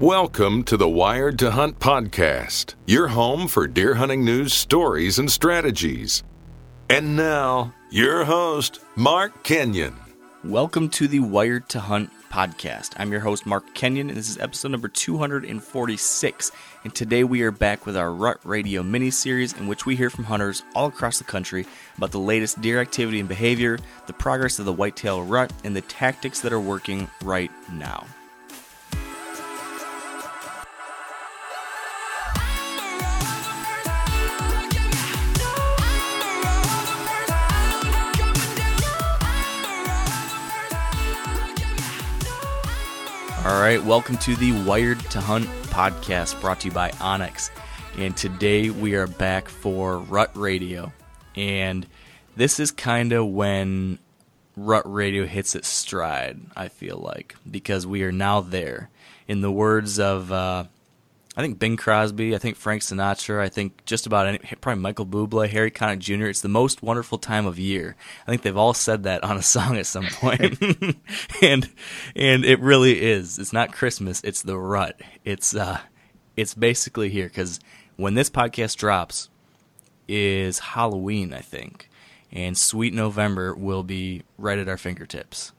Welcome to the Wired to Hunt podcast, your home for deer hunting news, stories, and strategies. And now, your host, Mark Kenyon. Welcome to the Wired to Hunt podcast. I'm your host, Mark Kenyon, and this is episode number 246. And today we are back with our Rut Radio mini-series in which we hear from hunters all across the country about the latest deer activity and behavior, the progress of the whitetail rut, and the tactics that are working right now. All right, welcome to the Wired to Hunt podcast brought to you by Onyx. And today we are back for Rut Radio. And this is kind of when Rut Radio hits its stride, I feel like, because we are now there. In the words of, I think, Bing Crosby, I think Frank Sinatra, I think just about any, probably Michael Bublé, Harry Connick Jr., it's the most wonderful time of year. I think they've all said that on a song at some point. and it really is. It's not Christmas, it's the rut. It's basically here, because when this podcast drops is Halloween, I think, and Sweet November will be right at our fingertips.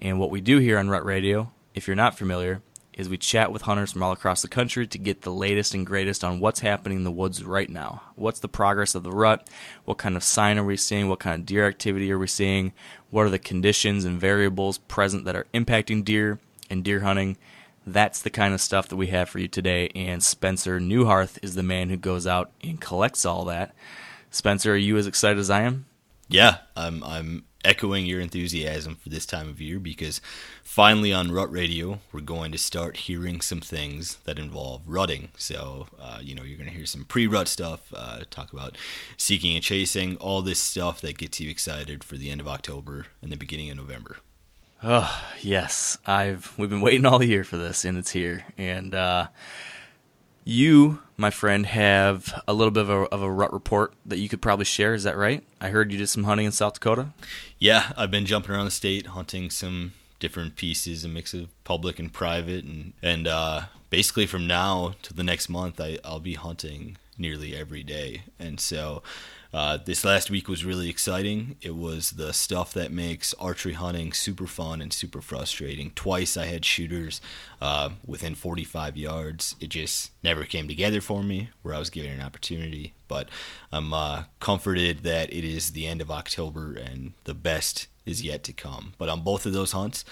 And what we do here on Rut Radio, if you're not familiar, is we chat with hunters from all across the country to get the latest and greatest on what's happening in the woods right now. What's the progress of the rut? What kind of sign are we seeing? What kind of deer activity are we seeing? What are the conditions and variables present that are impacting deer and deer hunting? That's the kind of stuff that we have for you today, and Spencer Neuharth is the man who goes out and collects all that. Spencer, are you as excited as I am? Yeah, I'm echoing your enthusiasm for this time of year, because finally on Rut Radio, we're going to start hearing some things that involve rutting. So, you're going to hear some pre-rut stuff, talk about seeking and chasing, all this stuff that gets you excited for the end of October and the beginning of November. Oh, yes. We've been waiting all year for this, and it's here. And you, my friend, have a little bit of a rut report that you could probably share. Is that right? I heard you did some hunting in South Dakota. Yeah, I've been jumping around the state, hunting some different pieces, a mix of public and private. And basically from now to the next month, I'll be hunting nearly every day. And so this last week was really exciting. It was the stuff that makes archery hunting super fun and super frustrating. Twice I had shooters within 45 yards. It just never came together for me where I was given an opportunity. But I'm comforted that it is the end of October and the best is yet to come. But on both of those hunts,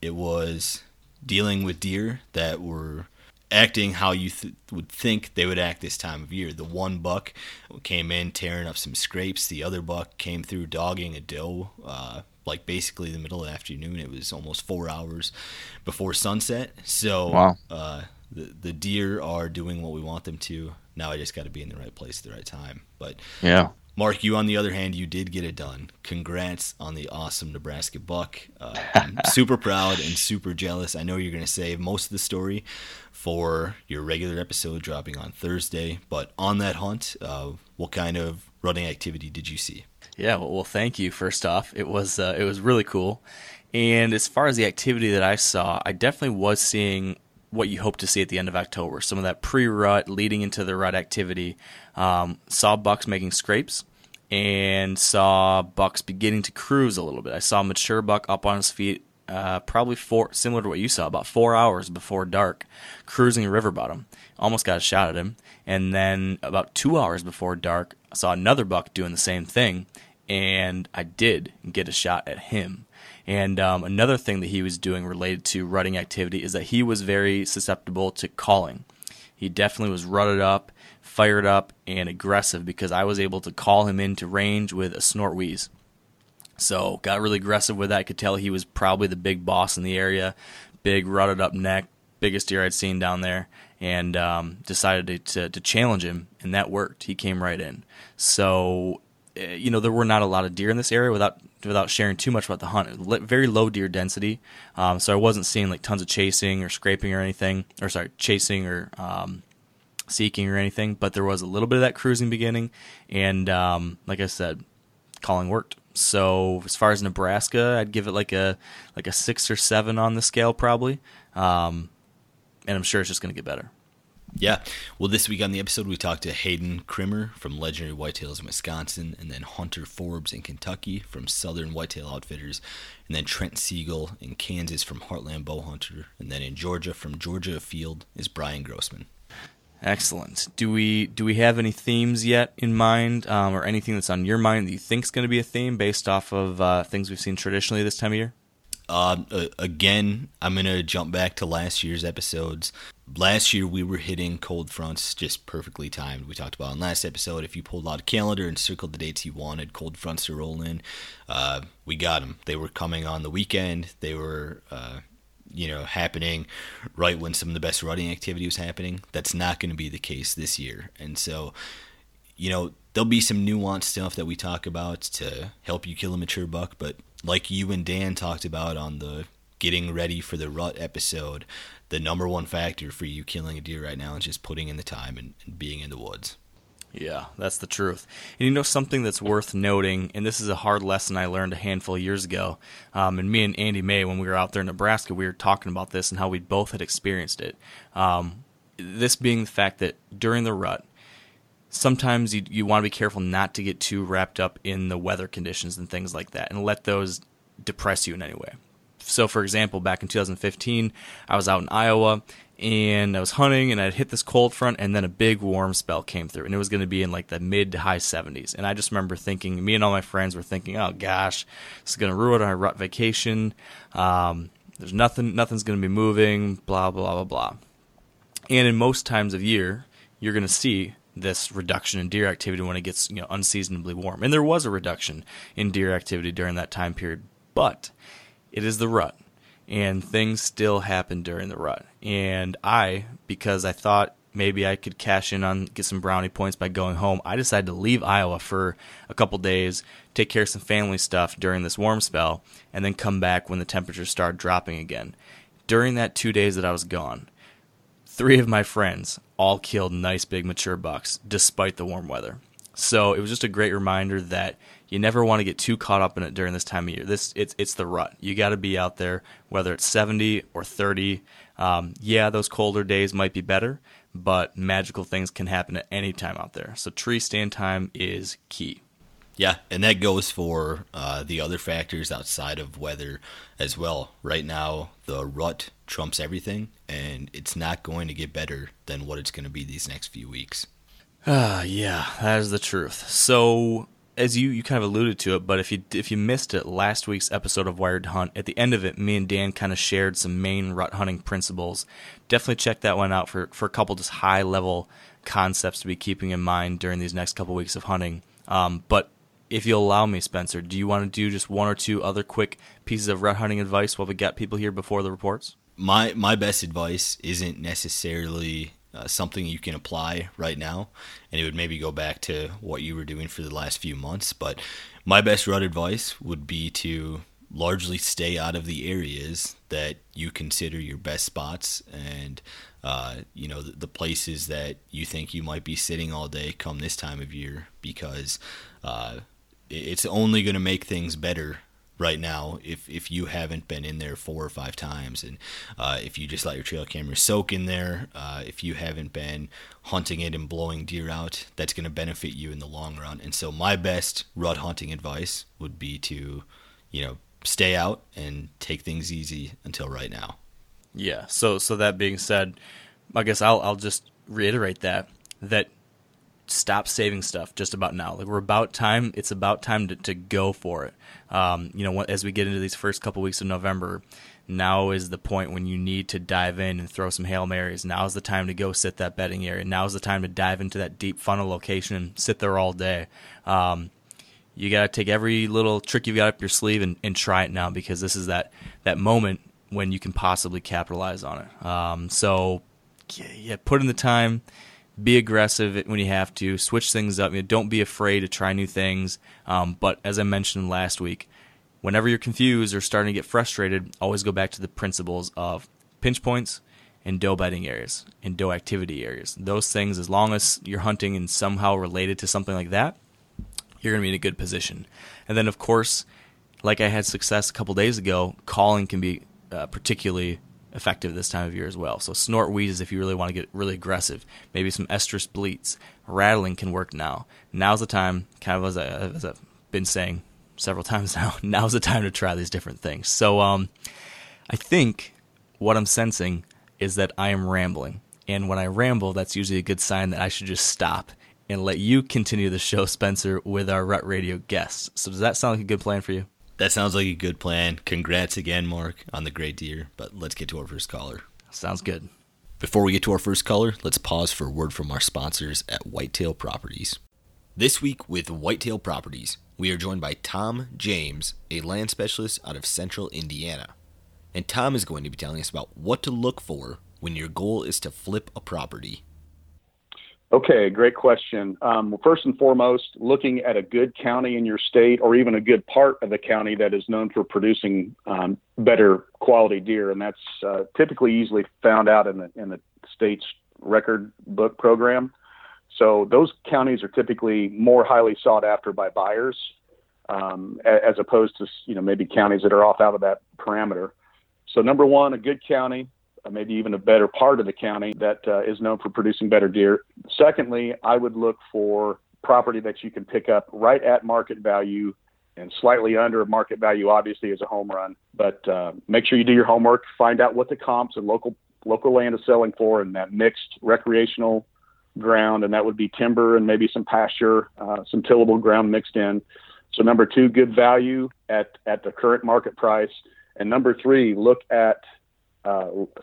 it was dealing with deer that were acting how you would think they would act this time of year. The one buck came in tearing up some scrapes. The other buck came through dogging a doe, like basically the middle of the afternoon. It was almost 4 hours before sunset. So wow. The deer are doing what we want them to. Now I just got to be in the right place at the right time. But yeah, Mark, you, on the other hand, you did get it done. Congrats on the awesome Nebraska buck. I'm super proud and super jealous. I know you're going to save most of the story for your regular episode dropping on Thursday. But on that hunt, what kind of rutting activity did you see? Yeah, well, thank you, first off. It was really cool. And as far as the activity that I saw, I definitely was seeing what you hope to see at the end of October. Some of that pre-rut leading into the rut activity. Saw bucks making scrapes and saw bucks beginning to cruise a little bit. I saw a mature buck up on his feet, probably similar to what you saw, about 4 hours before dark, cruising a river bottom. Almost got a shot at him. And then about 2 hours before dark, I saw another buck doing the same thing, and I did get a shot at him. And another thing that he was doing related to rutting activity is that he was very susceptible to calling. He definitely was rutted up, fired up, and aggressive, because I was able to call him into range with a snort wheeze. So got really aggressive with that. I could tell he was probably the big boss in the area, big rutted up neck, biggest deer I'd seen down there, and decided to challenge him, and that worked. He came right in. So there were not a lot of deer in this area without sharing too much about the hunt. It was very low deer density, so I wasn't seeing like tons of chasing or scraping or anything, seeking or anything, but there was a little bit of that cruising beginning, and like I said, calling worked. So as far as Nebraska, I'd give it like a 6 or 7 on the scale probably. and I'm sure it's just going to get better. Yeah. Well, this week on the episode, we talked to Hayden Krimmer from Legendary Whitetails in Wisconsin, and then Hunter Forbes in Kentucky from Southern Whitetail Outfitters, and then Trent Siegel in Kansas from Heartland Bowhunter, and then in Georgia from Georgia Afield is Brian Grossman. Excellent. Do we have any themes yet in mind, or anything that's on your mind that you think is going to be a theme based off of things we've seen traditionally this time of year? Again, I'm going to jump back to last year's episodes. Last year, we were hitting cold fronts just perfectly timed. We talked about in last episode, if you pulled out a calendar and circled the dates you wanted cold fronts to roll in, we got them. They were coming on the weekend. They were happening right when some of the best rutting activity was happening. That's not going to be the case this year. And so, there'll be some nuanced stuff that we talk about to help you kill a mature buck, but like you and Dan talked about on the Getting Ready for the Rut episode, the number one factor for you killing a deer right now is just putting in the time and being in the woods. Yeah, that's the truth. And something that's worth noting, and this is a hard lesson I learned a handful of years ago, and me and Andy May, when we were out there in Nebraska, we were talking about this and how we both had experienced it. This being the fact that during the rut, sometimes you want to be careful not to get too wrapped up in the weather conditions and things like that and let those depress you in any way. So, for example, back in 2015, I was out in Iowa and I was hunting and I'd hit this cold front and then a big warm spell came through and it was going to be in like the mid to high 70s. And I just remember thinking, me and all my friends were thinking, oh gosh, this is going to ruin our rut vacation. There's nothing's going to be moving, blah, blah, blah, blah. And in most times of year, you're going to see this reduction in deer activity when it gets unseasonably warm. And there was a reduction in deer activity during that time period, but it is the rut, and things still happen during the rut. And because I thought maybe I could cash in on, get some brownie points by going home, I decided to leave Iowa for a couple days, take care of some family stuff during this warm spell, and then come back when the temperatures start dropping again. During that 2 days that I was gone, 3 of my friends all killed nice big mature bucks despite the warm weather. So it was just a great reminder that you never want to get too caught up in it during this time of year. It's the rut. You got to be out there, whether it's 70 or 30. Those colder days might be better, but magical things can happen at any time out there. So tree stand time is key. Yeah, and that goes for the other factors outside of weather as well. Right now, the rut trumps everything, and it's not going to get better than what it's going to be these next few weeks. Yeah, that is the truth. So, as you kind of alluded to it, but if you missed it, last week's episode of Wired to Hunt, at the end of it, me and Dan kind of shared some main rut hunting principles. Definitely check that one out for a couple just high-level concepts to be keeping in mind during these next couple weeks of hunting. But if you'll allow me, Spencer, do you want to do just one or two other quick pieces of rut hunting advice while we got people here before the reports? My best advice isn't necessarily something you can apply right now, and it would maybe go back to what you were doing for the last few months, but my best rut advice would be to largely stay out of the areas that you consider your best spots and the places that you think you might be sitting all day come this time of year, because it's only going to make things better right now if you haven't been in there 4 or 5 times, and if you just let your trail camera soak in there, if you haven't been hunting it and blowing deer out, that's going to benefit you in the long run. And so my best rut hunting advice would be to stay out and take things easy until right now. Yeah, so that being said, I guess I'll just reiterate that stop saving stuff just about now. Like, we're about time. It's about time to go for it. As we get into these first couple weeks of November, now is the point when you need to dive in and throw some Hail Marys. Now is the time to go sit that bedding area. Now is the time to dive into that deep funnel location and sit there all day. You got to take every little trick you've got up your sleeve and try it now, because this is that moment when you can possibly capitalize on it. Put in the time. Be aggressive when you have to. Switch things up. Don't be afraid to try new things. But as I mentioned last week, whenever you're confused or starting to get frustrated, always go back to the principles of pinch points and doe bedding areas and doe activity areas. Those things, as long as you're hunting and somehow related to something like that, you're going to be in a good position. And then, of course, like I had success a couple days ago, calling can be particularly effective this time of year as well. So snort wheezes if you really want to get really aggressive. Maybe some estrus bleats. Rattling can work now. Now's the time, kind of as I've been saying several times now, now's the time to try these different things. So I think what I'm sensing is that I am rambling. And when I ramble, that's usually a good sign that I should just stop and let you continue the show, Spencer, with our Rut Radio guests. So does that sound like a good plan for you? That sounds like a good plan. Congrats again, Mark, on the great deer. But let's get to our first caller. Sounds good. Before we get to our first caller, let's pause for a word from our sponsors at Whitetail Properties. This week with Whitetail Properties, we are joined by Tom James, a land specialist out of Central Indiana. And Tom is going to be telling us about what to look for when your goal is to flip a property. Okay, great question. First and foremost, looking at a good county in your state or even a good part of the county that is known for producing better quality deer, and that's typically easily found out in the state's record book program. So those counties are typically more highly sought after by buyers as opposed to maybe counties that are off out of that parameter. So number one, a good county. Maybe even a better part of the county that is known for producing better deer. Secondly, I would look for property that you can pick up right at market value, and slightly under market value obviously is a home run, but make sure you do your homework, find out what the comps and local land is selling for in that mixed recreational ground, and that would be timber and maybe some pasture, some tillable ground mixed in. So number two, good value at the current market price. And number three, look at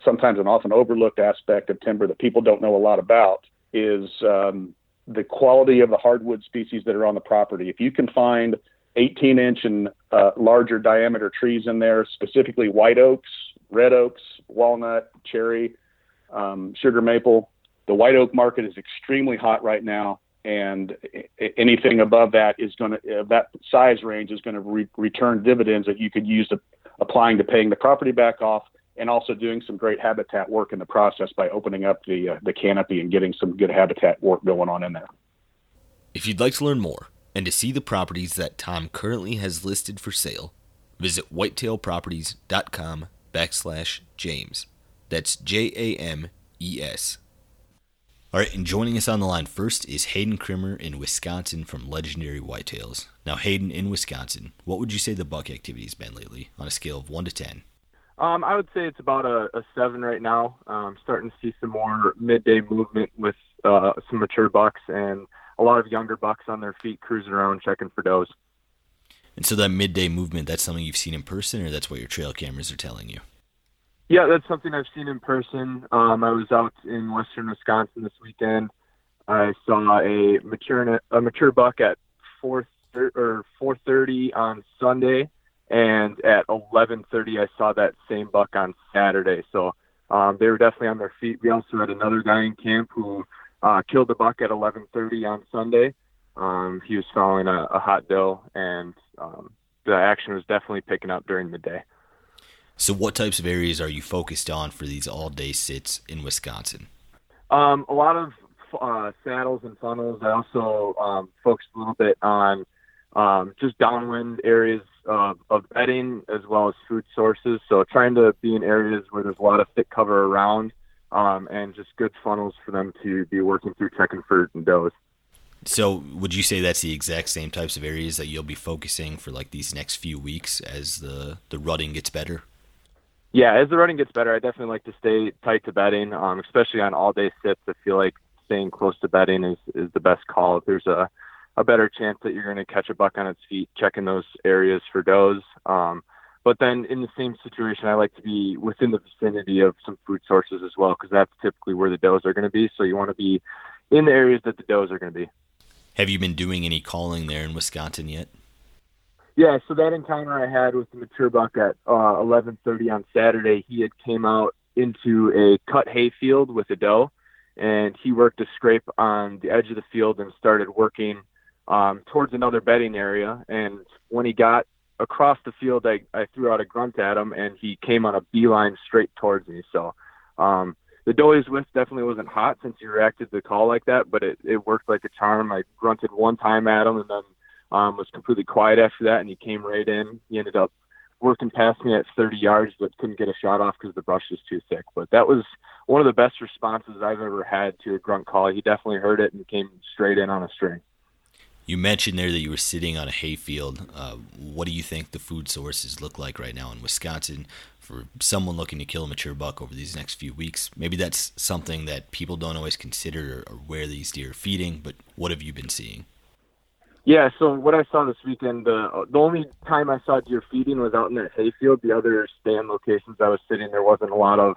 sometimes an often overlooked aspect of timber that people don't know a lot about is the quality of the hardwood species that are on the property. If you can find 18-inch and larger diameter trees in there, specifically white oaks, red oaks, walnut, cherry, sugar maple, the white oak market is extremely hot right now, and anything above that is going to that size range is going to return dividends that you could use to applying to paying the property back off, and also doing some great habitat work in the process by opening up the canopy and getting some good habitat work going on in there. If you'd like to learn more and to see the properties that Tom currently has listed for sale, visit whitetailproperties.com/James. That's James. All right, and joining us on the line first is Hayden Krimmer in Wisconsin from Legendary Whitetails. Now, Hayden, in Wisconsin, what would you say the buck activity has been lately on a scale of 1 to 10? I would say it's about a 7 right now. Starting to see some more midday movement with some mature bucks and a lot of younger bucks on their feet cruising around checking for does. And so that midday movement, that's something you've seen in person, or that's what your trail cameras are telling you? Yeah, that's something I've seen in person. I was out in western Wisconsin this weekend. I saw a mature buck at 4:30 on Sunday. And at 11:30, I saw that same buck on Saturday. So they were definitely on their feet. We also had another guy in camp who killed the buck at 11:30 on Sunday. He was following a hot doe, and the action was definitely picking up during the day. So what types of areas are you focused on for these all-day sits in Wisconsin? A lot of saddles and funnels. I also focused a little bit on just downwind areas of bedding as well as food sources. So trying to be in areas where there's a lot of thick cover around and just good funnels for them to be working through checking fruit and does. So would you say that's the exact same types of areas that you'll be focusing for like these next few weeks as the rutting gets better? Yeah, as the rutting gets better, I definitely like to stay tight to bedding, especially on all-day sits. I feel like staying close to bedding is the best call. If there's a better chance that you're going to catch a buck on its feet, checking those areas for does. But then in the same situation, I like to be within the vicinity of some food sources as well, because that's typically where the does are going to be. So you want to be in the areas that the does are going to be. Have you been doing any calling there in Wisconsin yet? Yeah, so that encounter I had with the mature buck at 11:30 on Saturday, he had came out into a cut hay field with a doe, and he worked a scrape on the edge of the field and started working towards another bedding area. And when he got across the field, I threw out a grunt at him, and he came on a beeline straight towards me. So the doe he was with definitely wasn't hot since he reacted to the call like that, but it worked like a charm. I grunted one time at him and then was completely quiet after that, and he came right in. He ended up working past me at 30 yards, but couldn't get a shot off because the brush was too thick. But that was one of the best responses I've ever had to a grunt call. He definitely heard it and came straight in on a string. You mentioned there that you were sitting on a hayfield. What do you think the food sources look like right now in Wisconsin for someone looking to kill a mature buck over these next few weeks? Maybe that's something that people don't always consider, or where these deer are feeding, but what have you been seeing? Yeah, so what I saw this weekend, the only time I saw deer feeding was out in that hayfield. The other stand locations I was sitting, there wasn't a lot of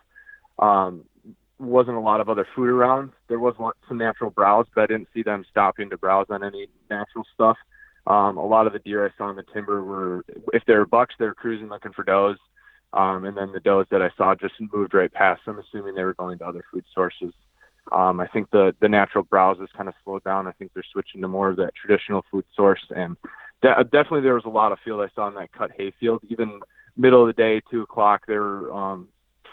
other food around. There was some natural browse, but I didn't see them stopping to browse on any natural stuff. A lot of the deer I saw in the timber were, if they were bucks, they were cruising looking for does. And then the does that I saw just moved right past them, assuming they were going to other food sources. I think the natural browse has kind of slowed down. I think they're switching to more of that traditional food source. And definitely there was a lot of field I saw in that cut hay field. Even middle of the day, 2 o'clock, they were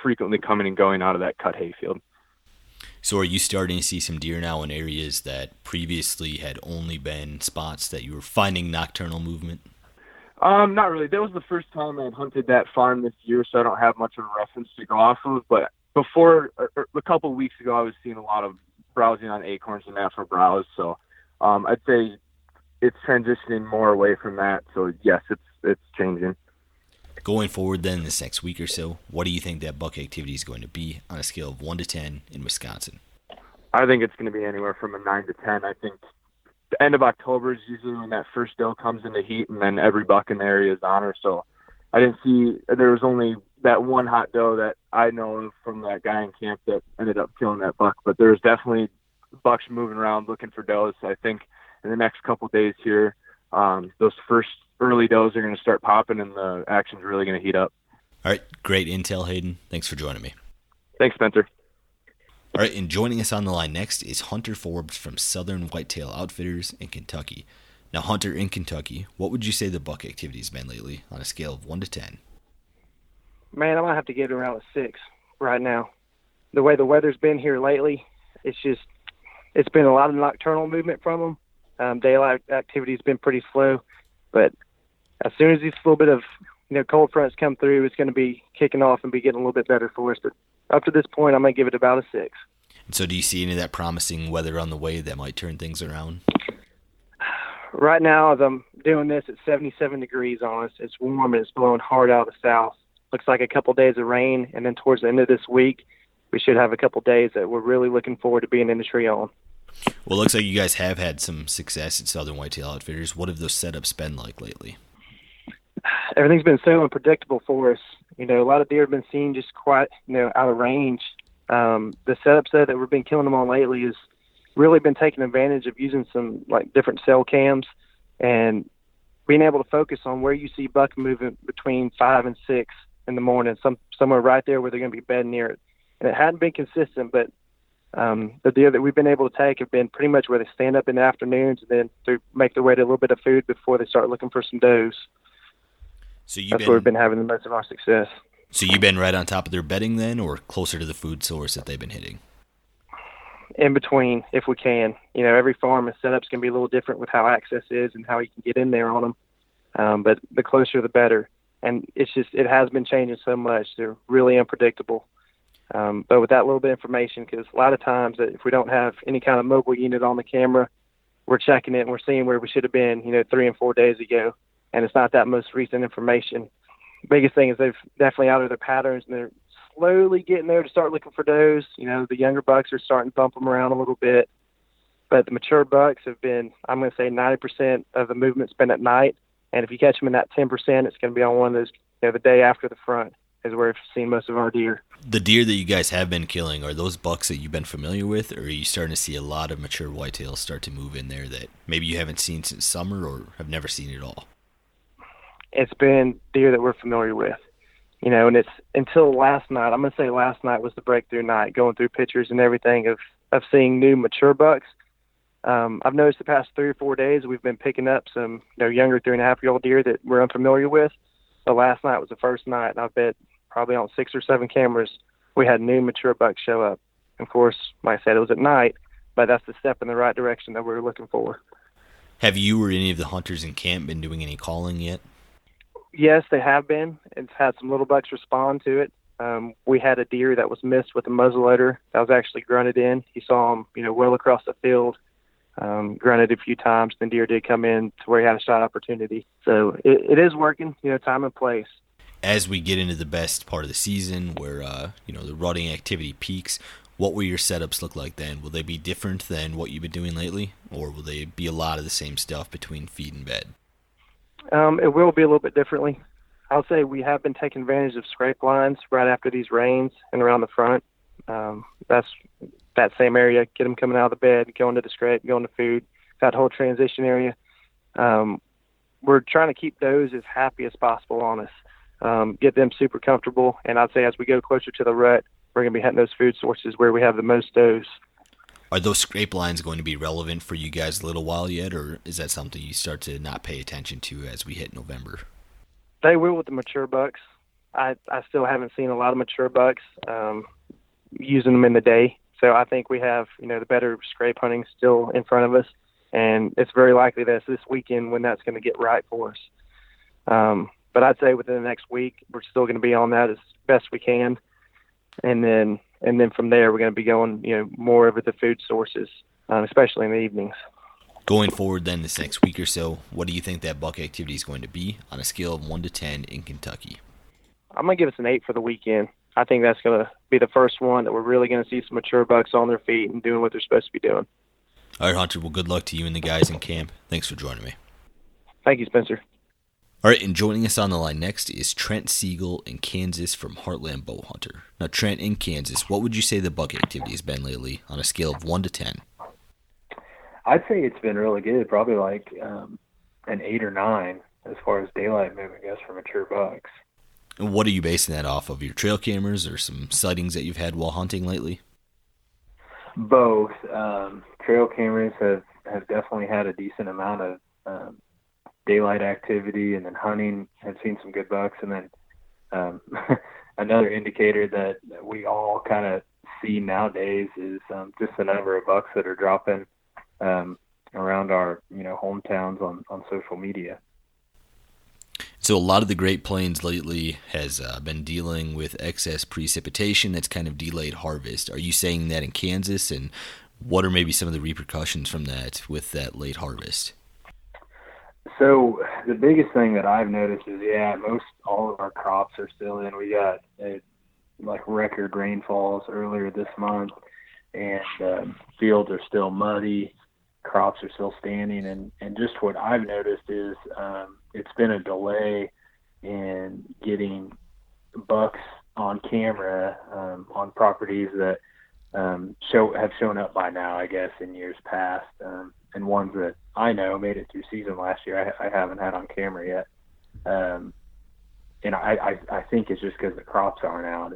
frequently coming and going out of that cut hay field. So are you starting to see some deer now in areas that previously had only been spots that you were finding nocturnal movement? Not really. That was the first time I'd hunted that farm this year, so I don't have much of a reference to go off of, but before, a couple of weeks ago, I was seeing a lot of browsing on acorns and natural browse. So I'd say it's transitioning more away from that. So yes, it's changing. Going forward then, this next week or so, what do you think that buck activity is going to be on a scale of 1 to 10 in Wisconsin? I think it's going to be anywhere from a 9 to 10. I think the end of October is usually when that first doe comes into heat, and then every buck in the area is on her. So I didn't see, there was only that one hot doe that I know of from that guy in camp that ended up killing that buck, but there's definitely bucks moving around looking for does. I think in the next couple of days here, those first early does are going to start popping and the action's really going to heat up. All right. Great intel, Hayden. Thanks for joining me. Thanks, Spencer. All right. And joining us on the line next is Hunter Forbes from Southern Whitetail Outfitters in Kentucky. Now, Hunter, in Kentucky, what would you say the buck activity has been lately on a scale of 1 to 10? Man, I'm going to have to give it around a 6 right now. The way the weather's been here lately, it's been a lot of nocturnal movement from them. Daylight activity's been pretty slow, but as soon as these little bit of cold fronts come through, it's going to be kicking off and be getting a little bit better for us. But up to this point, I'm going to give it about a 6. And so do you see any of that promising weather on the way that might turn things around? Right now, as I'm doing this, it's 77 degrees on us. It's warm and it's blowing hard out of the south. Looks like a couple of days of rain, and then towards the end of this week, we should have a couple of days that we're really looking forward to being in the tree on. Well, it looks like you guys have had some success at Southern Whitetail Outfitters. What have those setups been like lately? Everything's been so unpredictable for us. A lot of deer have been seen just quite, out of range. The setups that we've been killing them on lately is really been taking advantage of using some different cell cams and being able to focus on where you see buck moving between 5 and 6 in the morning, somewhere right there where they're going to be bedding near it. And it hadn't been consistent, but the deer that we've been able to take have been pretty much where they stand up in the afternoons and then make their way to a little bit of food before they start looking for some does. So where we've been having the most of our success. So you've been right on top of their bedding then, or closer to the food source that they've been hitting? In between, if we can. Every farm and setup's going to be a little different with how access is and how you can get in there on them. But the closer, the better. And it has been changing so much. They're really unpredictable. But with that little bit of information, because a lot of times if we don't have any kind of mobile unit on the camera, we're checking it and we're seeing where we should have been, 3 and 4 days ago. And it's not that most recent information. Biggest thing is they've definitely out of their patterns, and they're slowly getting there to start looking for does. The younger bucks are starting to bump them around a little bit. But the mature bucks have been, I'm going to say 90% of the movement's been at night. And if you catch them in that 10%, it's going to be on one of those, the day after the front is where we've seen most of our deer. The deer that you guys have been killing, are those bucks that you've been familiar with, or are you starting to see a lot of mature whitetails start to move in there that maybe you haven't seen since summer or have never seen at all? It's been deer that we're familiar with. And it's until last night. I'm going to say last night was the breakthrough night, going through pictures and everything of seeing new mature bucks. I've noticed the past 3 or 4 days we've been picking up some younger 3.5-year-old deer that we're unfamiliar with. But last night was the first night, and I bet probably on 6 or 7 cameras we had new mature bucks show up. Of course, like I said, it was at night, but that's the step in the right direction that we were looking for. Have you or any of the hunters in camp been doing any calling yet? Yes, they have been. It's had some little bucks respond to it. We had a deer that was missed with a muzzleloader that was actually grunted in. He saw him, well across the field, grunted a few times. The deer did come in to where he had a shot opportunity. So it is working, time and place. As we get into the best part of the season where, the rutting activity peaks, what will your setups look like then? Will they be different than what you've been doing lately, or will they be a lot of the same stuff between feed and bed? It will be a little bit differently. I'll say we have been taking advantage of scrape lines right after these rains and around the front. That's that same area, get them coming out of the bed, going to the scrape, going to food, that whole transition area. We're trying to keep those as happy as possible on us, get them super comfortable. And I'd say as we go closer to the rut, we're going to be hunting those food sources where we have the most does. Are those scrape lines going to be relevant for you guys a little while yet, or is that something you start to not pay attention to as we hit November? They will with the mature bucks. I still haven't seen a lot of mature bucks using them in the day. So I think we have, the better scrape hunting still in front of us, and it's very likely that it's this weekend when that's going to get right for us. But I'd say within the next week, we're still going to be on that as best we can. And then from there, we're going to be going, more over the food sources, especially in the evenings. Going forward then this next week or so, what do you think that buck activity is going to be on a scale of 1 to 10 in Kentucky? I'm going to give us an 8 for the weekend. I think that's going to be the first one that we're really going to see some mature bucks on their feet and doing what they're supposed to be doing. All right, Hunter. Well, good luck to you and the guys in camp. Thanks for joining me. Thank you, Spencer. All right, and joining us on the line next is Trent Siegel in Kansas from Heartland Bowhunter. Now, Trent, in Kansas, what would you say the buck activity has been lately on a scale of 1 to 10? I'd say it's been really good, probably like an 8 or 9 as far as daylight movement goes for mature bucks. And what are you basing that off of, your trail cameras or some sightings that you've had while hunting lately? Both. Trail cameras have definitely had a decent amount of daylight activity, and then hunting, I've seen some good bucks. And then another indicator that we all kind of see nowadays is just the number of bucks that are dropping around our hometowns on social media. So a lot of the Great Plains lately has been dealing with excess precipitation that's kind of delayed harvest. Are you saying that in Kansas, and what are maybe some of the repercussions from that with that late harvest? So the biggest thing that I've noticed is, most all of our crops are still in. We got record rainfalls earlier this month, and fields are still muddy, crops are still standing, and just what I've noticed is it's been a delay in getting bucks on camera on properties that have shown up by now, I guess, in years past, and ones that I know made it through season last year I haven't had on camera yet. And I think it's just because the crops aren't out.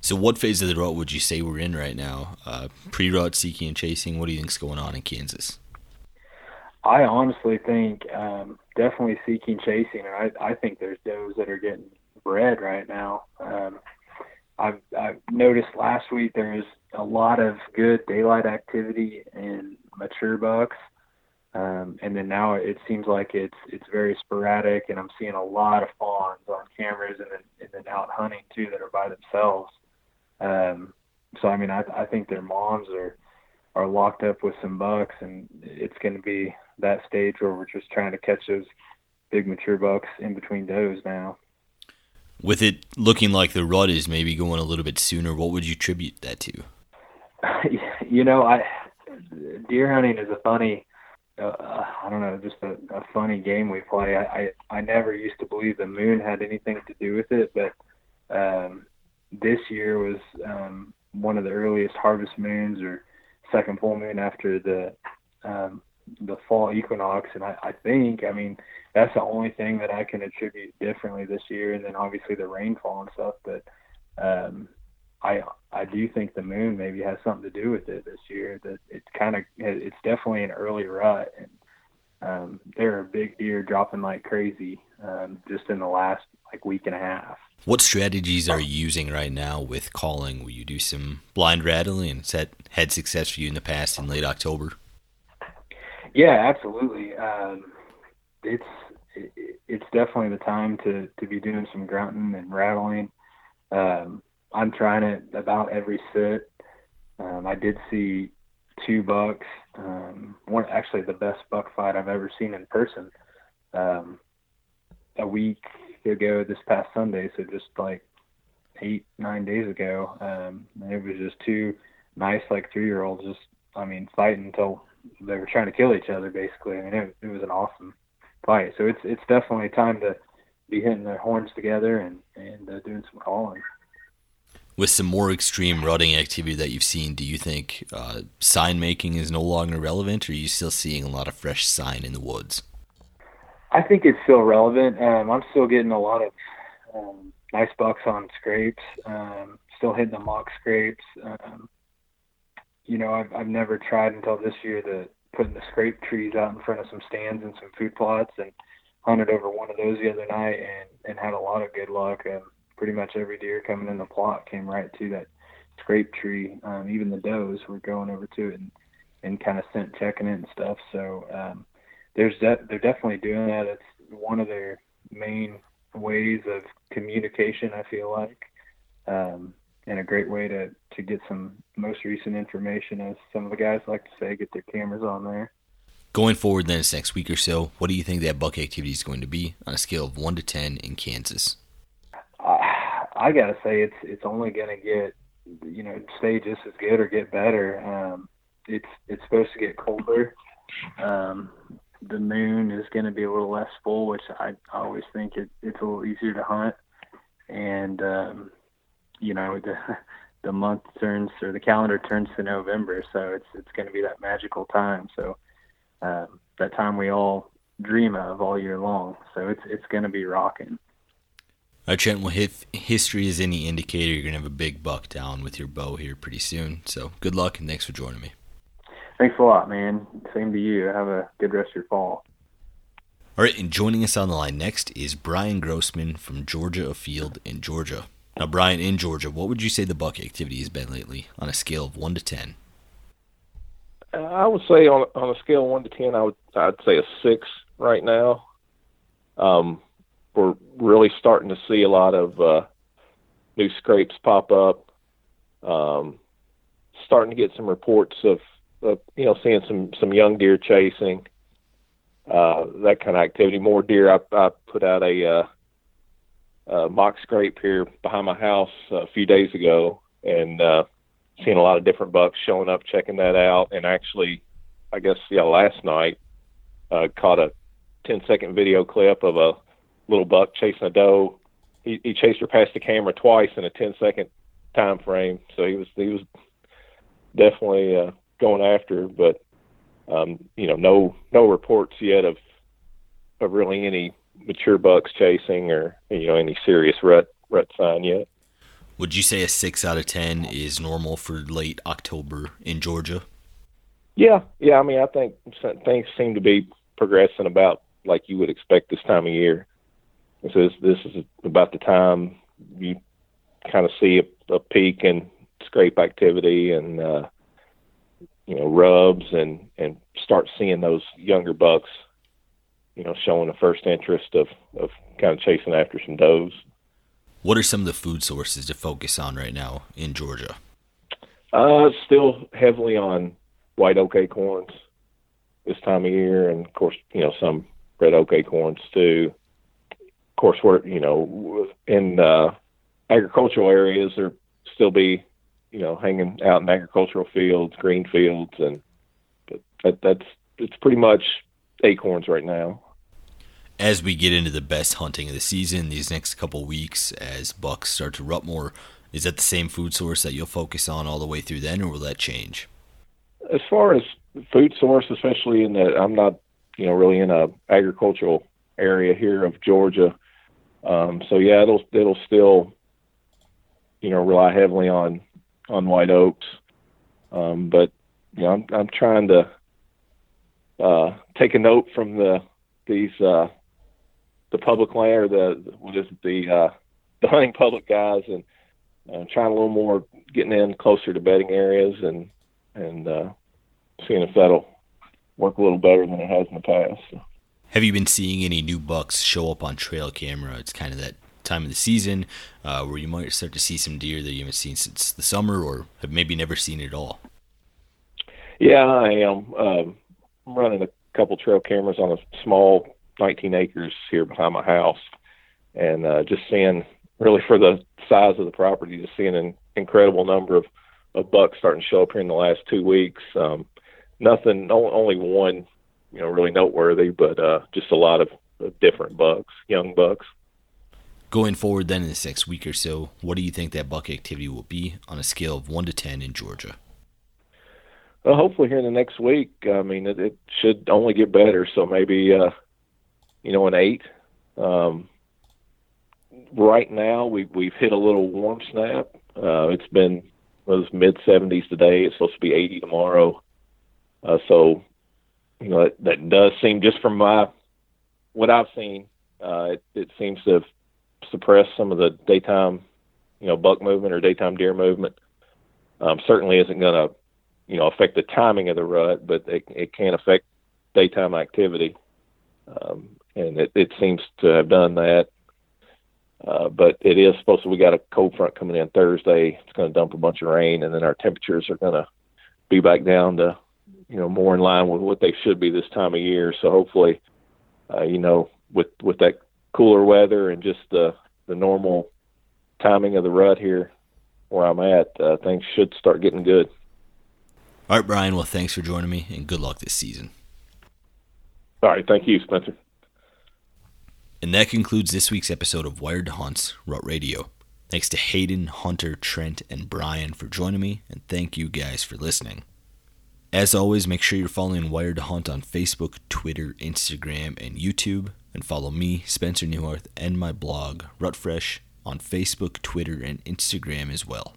So what phase of the rut would you say we're in right now? Pre-rut, seeking, and chasing, what do you think's going on in Kansas? I honestly think definitely seeking, chasing, and I think there's does that are getting bred right now. I've noticed last week there was a lot of good daylight activity in mature bucks. And then now it seems like it's very sporadic, and I'm seeing a lot of fawns on cameras and then out hunting too that are by themselves. I think their moms are locked up with some bucks, and it's going to be that stage where we're just trying to catch those big mature bucks in between does now. With it looking like the rut is maybe going a little bit sooner, what would you attribute that to? Deer hunting is a funny. Just a funny game we play. I never used to believe the moon had anything to do with it, but this year was one of the earliest harvest moons, or second full moon after the fall equinox, and I think that's the only thing that I can attribute differently this year, and then obviously the rainfall and stuff, but I do think the moon maybe has something to do with it this year. That it's definitely an early rut, and there are big deer dropping like crazy just in the last week and a half. What strategies are you using right now with calling? Will you do some blind rattling, and had success for you in the past in late October? Yeah, absolutely. It's it's definitely the time to be doing some grunting and rattling. I'm trying it about every sit. I did see 2 bucks, one actually the best buck fight I've ever seen in person, a week ago this past Sunday, so just like 8-9 days ago. And it was just two nice like 3-year-olds just fighting until they were trying to kill each other basically. It was an awesome fight. So it's definitely time to be hitting their horns together and doing some calling. With some more extreme rutting activity that you've seen, do you think sign making is no longer relevant, or are you still seeing a lot of fresh sign in the woods? I think it's still relevant. I'm still getting a lot of nice bucks on scrapes, still hitting the mock scrapes. I've never tried until this year putting the scrape trees out in front of some stands and some food plots, and hunted over one of those the other night and had a lot of good luck. Pretty much every deer coming in the plot came right to that scrape tree. Even the does were going over to it and kind of scent checking it and stuff. So they're definitely doing that. It's one of their main ways of communication, I feel like, and a great way to get some most recent information, as some of the guys like to say, get their cameras on there. Going forward then, this next week or so, what do you think that buck activity is going to be on a scale of 1 to 10 in Kansas? I got to say it's only going to get, stay just as good or get better. It's supposed to get colder. The moon is going to be a little less full, which I always think it's a little easier to hunt. And, the month turns, or the calendar turns to November. So it's going to be that magical time. So that time we all dream of all year long. So it's going to be rocking. All right, Trent, well, if history is any indicator, you're going to have a big buck down with your bow here pretty soon. So good luck, and thanks for joining me. Thanks a lot, man. Same to you. Have a good rest of your fall. All right, and joining us on the line next is Brian Grossman from Georgia Afield in Georgia. Now, Brian, in Georgia, what would you say the buck activity has been lately on a scale of 1 to 10? I would say on a scale of 1 to 10, I'd say a 6 right now. We're really starting to see a lot of new scrapes pop up. Starting to get some reports of seeing some young deer chasing, that kind of activity. More deer. I put out a mock scrape here behind my house a few days ago, and seeing a lot of different bucks showing up, checking that out. And actually, I guess last night caught a 10-second video clip of a little buck chasing a doe. He chased her past the camera twice in a 10-second time frame. So he was definitely going after her, but no reports yet of really any mature bucks chasing or any serious rut sign yet. Would you say a 6 out of 10 is normal for late October in Georgia? Yeah. I think things seem to be progressing about like you would expect this time of year. So this is about the time you kind of see a peak in scrape activity and, rubs and start seeing those younger bucks, showing the first interest of kind of chasing after some does. What are some of the food sources to focus on right now in Georgia? Still heavily on white oak acorns this time of year. And of course, some red oak acorns too. Of course, we're in agricultural areas. There still be hanging out in agricultural fields, green fields, and that's pretty much acorns right now. As we get into the best hunting of the season, these next couple weeks, as bucks start to rut more, is that the same food source that you'll focus on all the way through then, or will that change? As far as food source, especially in that I'm not really in a agricultural area here of Georgia. So yeah, it'll still, rely heavily on white oaks. But I'm trying to take a note from the public land, or the hunting public guys, and trying a little more getting in closer to bedding areas and seeing if that'll work a little better than it has in the past. Have you been seeing any new bucks show up on trail camera? It's kind of that time of the season where you might start to see some deer that you haven't seen since the summer or have maybe never seen at all. Yeah, I am. I'm running a couple trail cameras on a small 19 acres here behind my house, and just seeing, really for the size of the property, just seeing an incredible number of bucks starting to show up here in the last 2 weeks. Only one, really noteworthy, but just a lot of different bucks, young bucks. Going forward then in the next week or so, what do you think that buck activity will be on a scale of 1 to 10 in Georgia? Well, hopefully here in the next week, it should only get better. So maybe, an 8. Right now, we've hit a little warm snap. It's been mid-70s today. It's supposed to be 80 tomorrow. That does seem, just from what I've seen, it seems to have suppressed some of the daytime, buck movement or daytime deer movement. Certainly isn't going to, affect the timing of the rut, but it can affect daytime activity. And it seems to have done that. But it is supposed to, we got a cold front coming in Thursday. It's going to dump a bunch of rain, and then our temperatures are going to be back down to, more in line with what they should be this time of year. So hopefully, with that cooler weather and just the normal timing of the rut here where I'm at, things should start getting good. All right, Brian. Well, thanks for joining me, and good luck this season. All right. Thank you, Spencer. And that concludes this week's episode of Wired to Hunt's Rut Radio. Thanks to Hayden, Hunter, Trent, and Brian for joining me, and thank you guys for listening. As always, make sure you're following Wired to Hunt on Facebook, Twitter, Instagram, and YouTube, and follow me, Spencer Neuharth, and my blog, Rut Fresh, on Facebook, Twitter, and Instagram as well.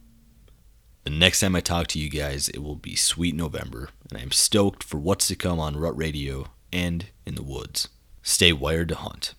The next time I talk to you guys, it will be sweet November, and I'm stoked for what's to come on Rut Radio and in the woods. Stay wired to hunt.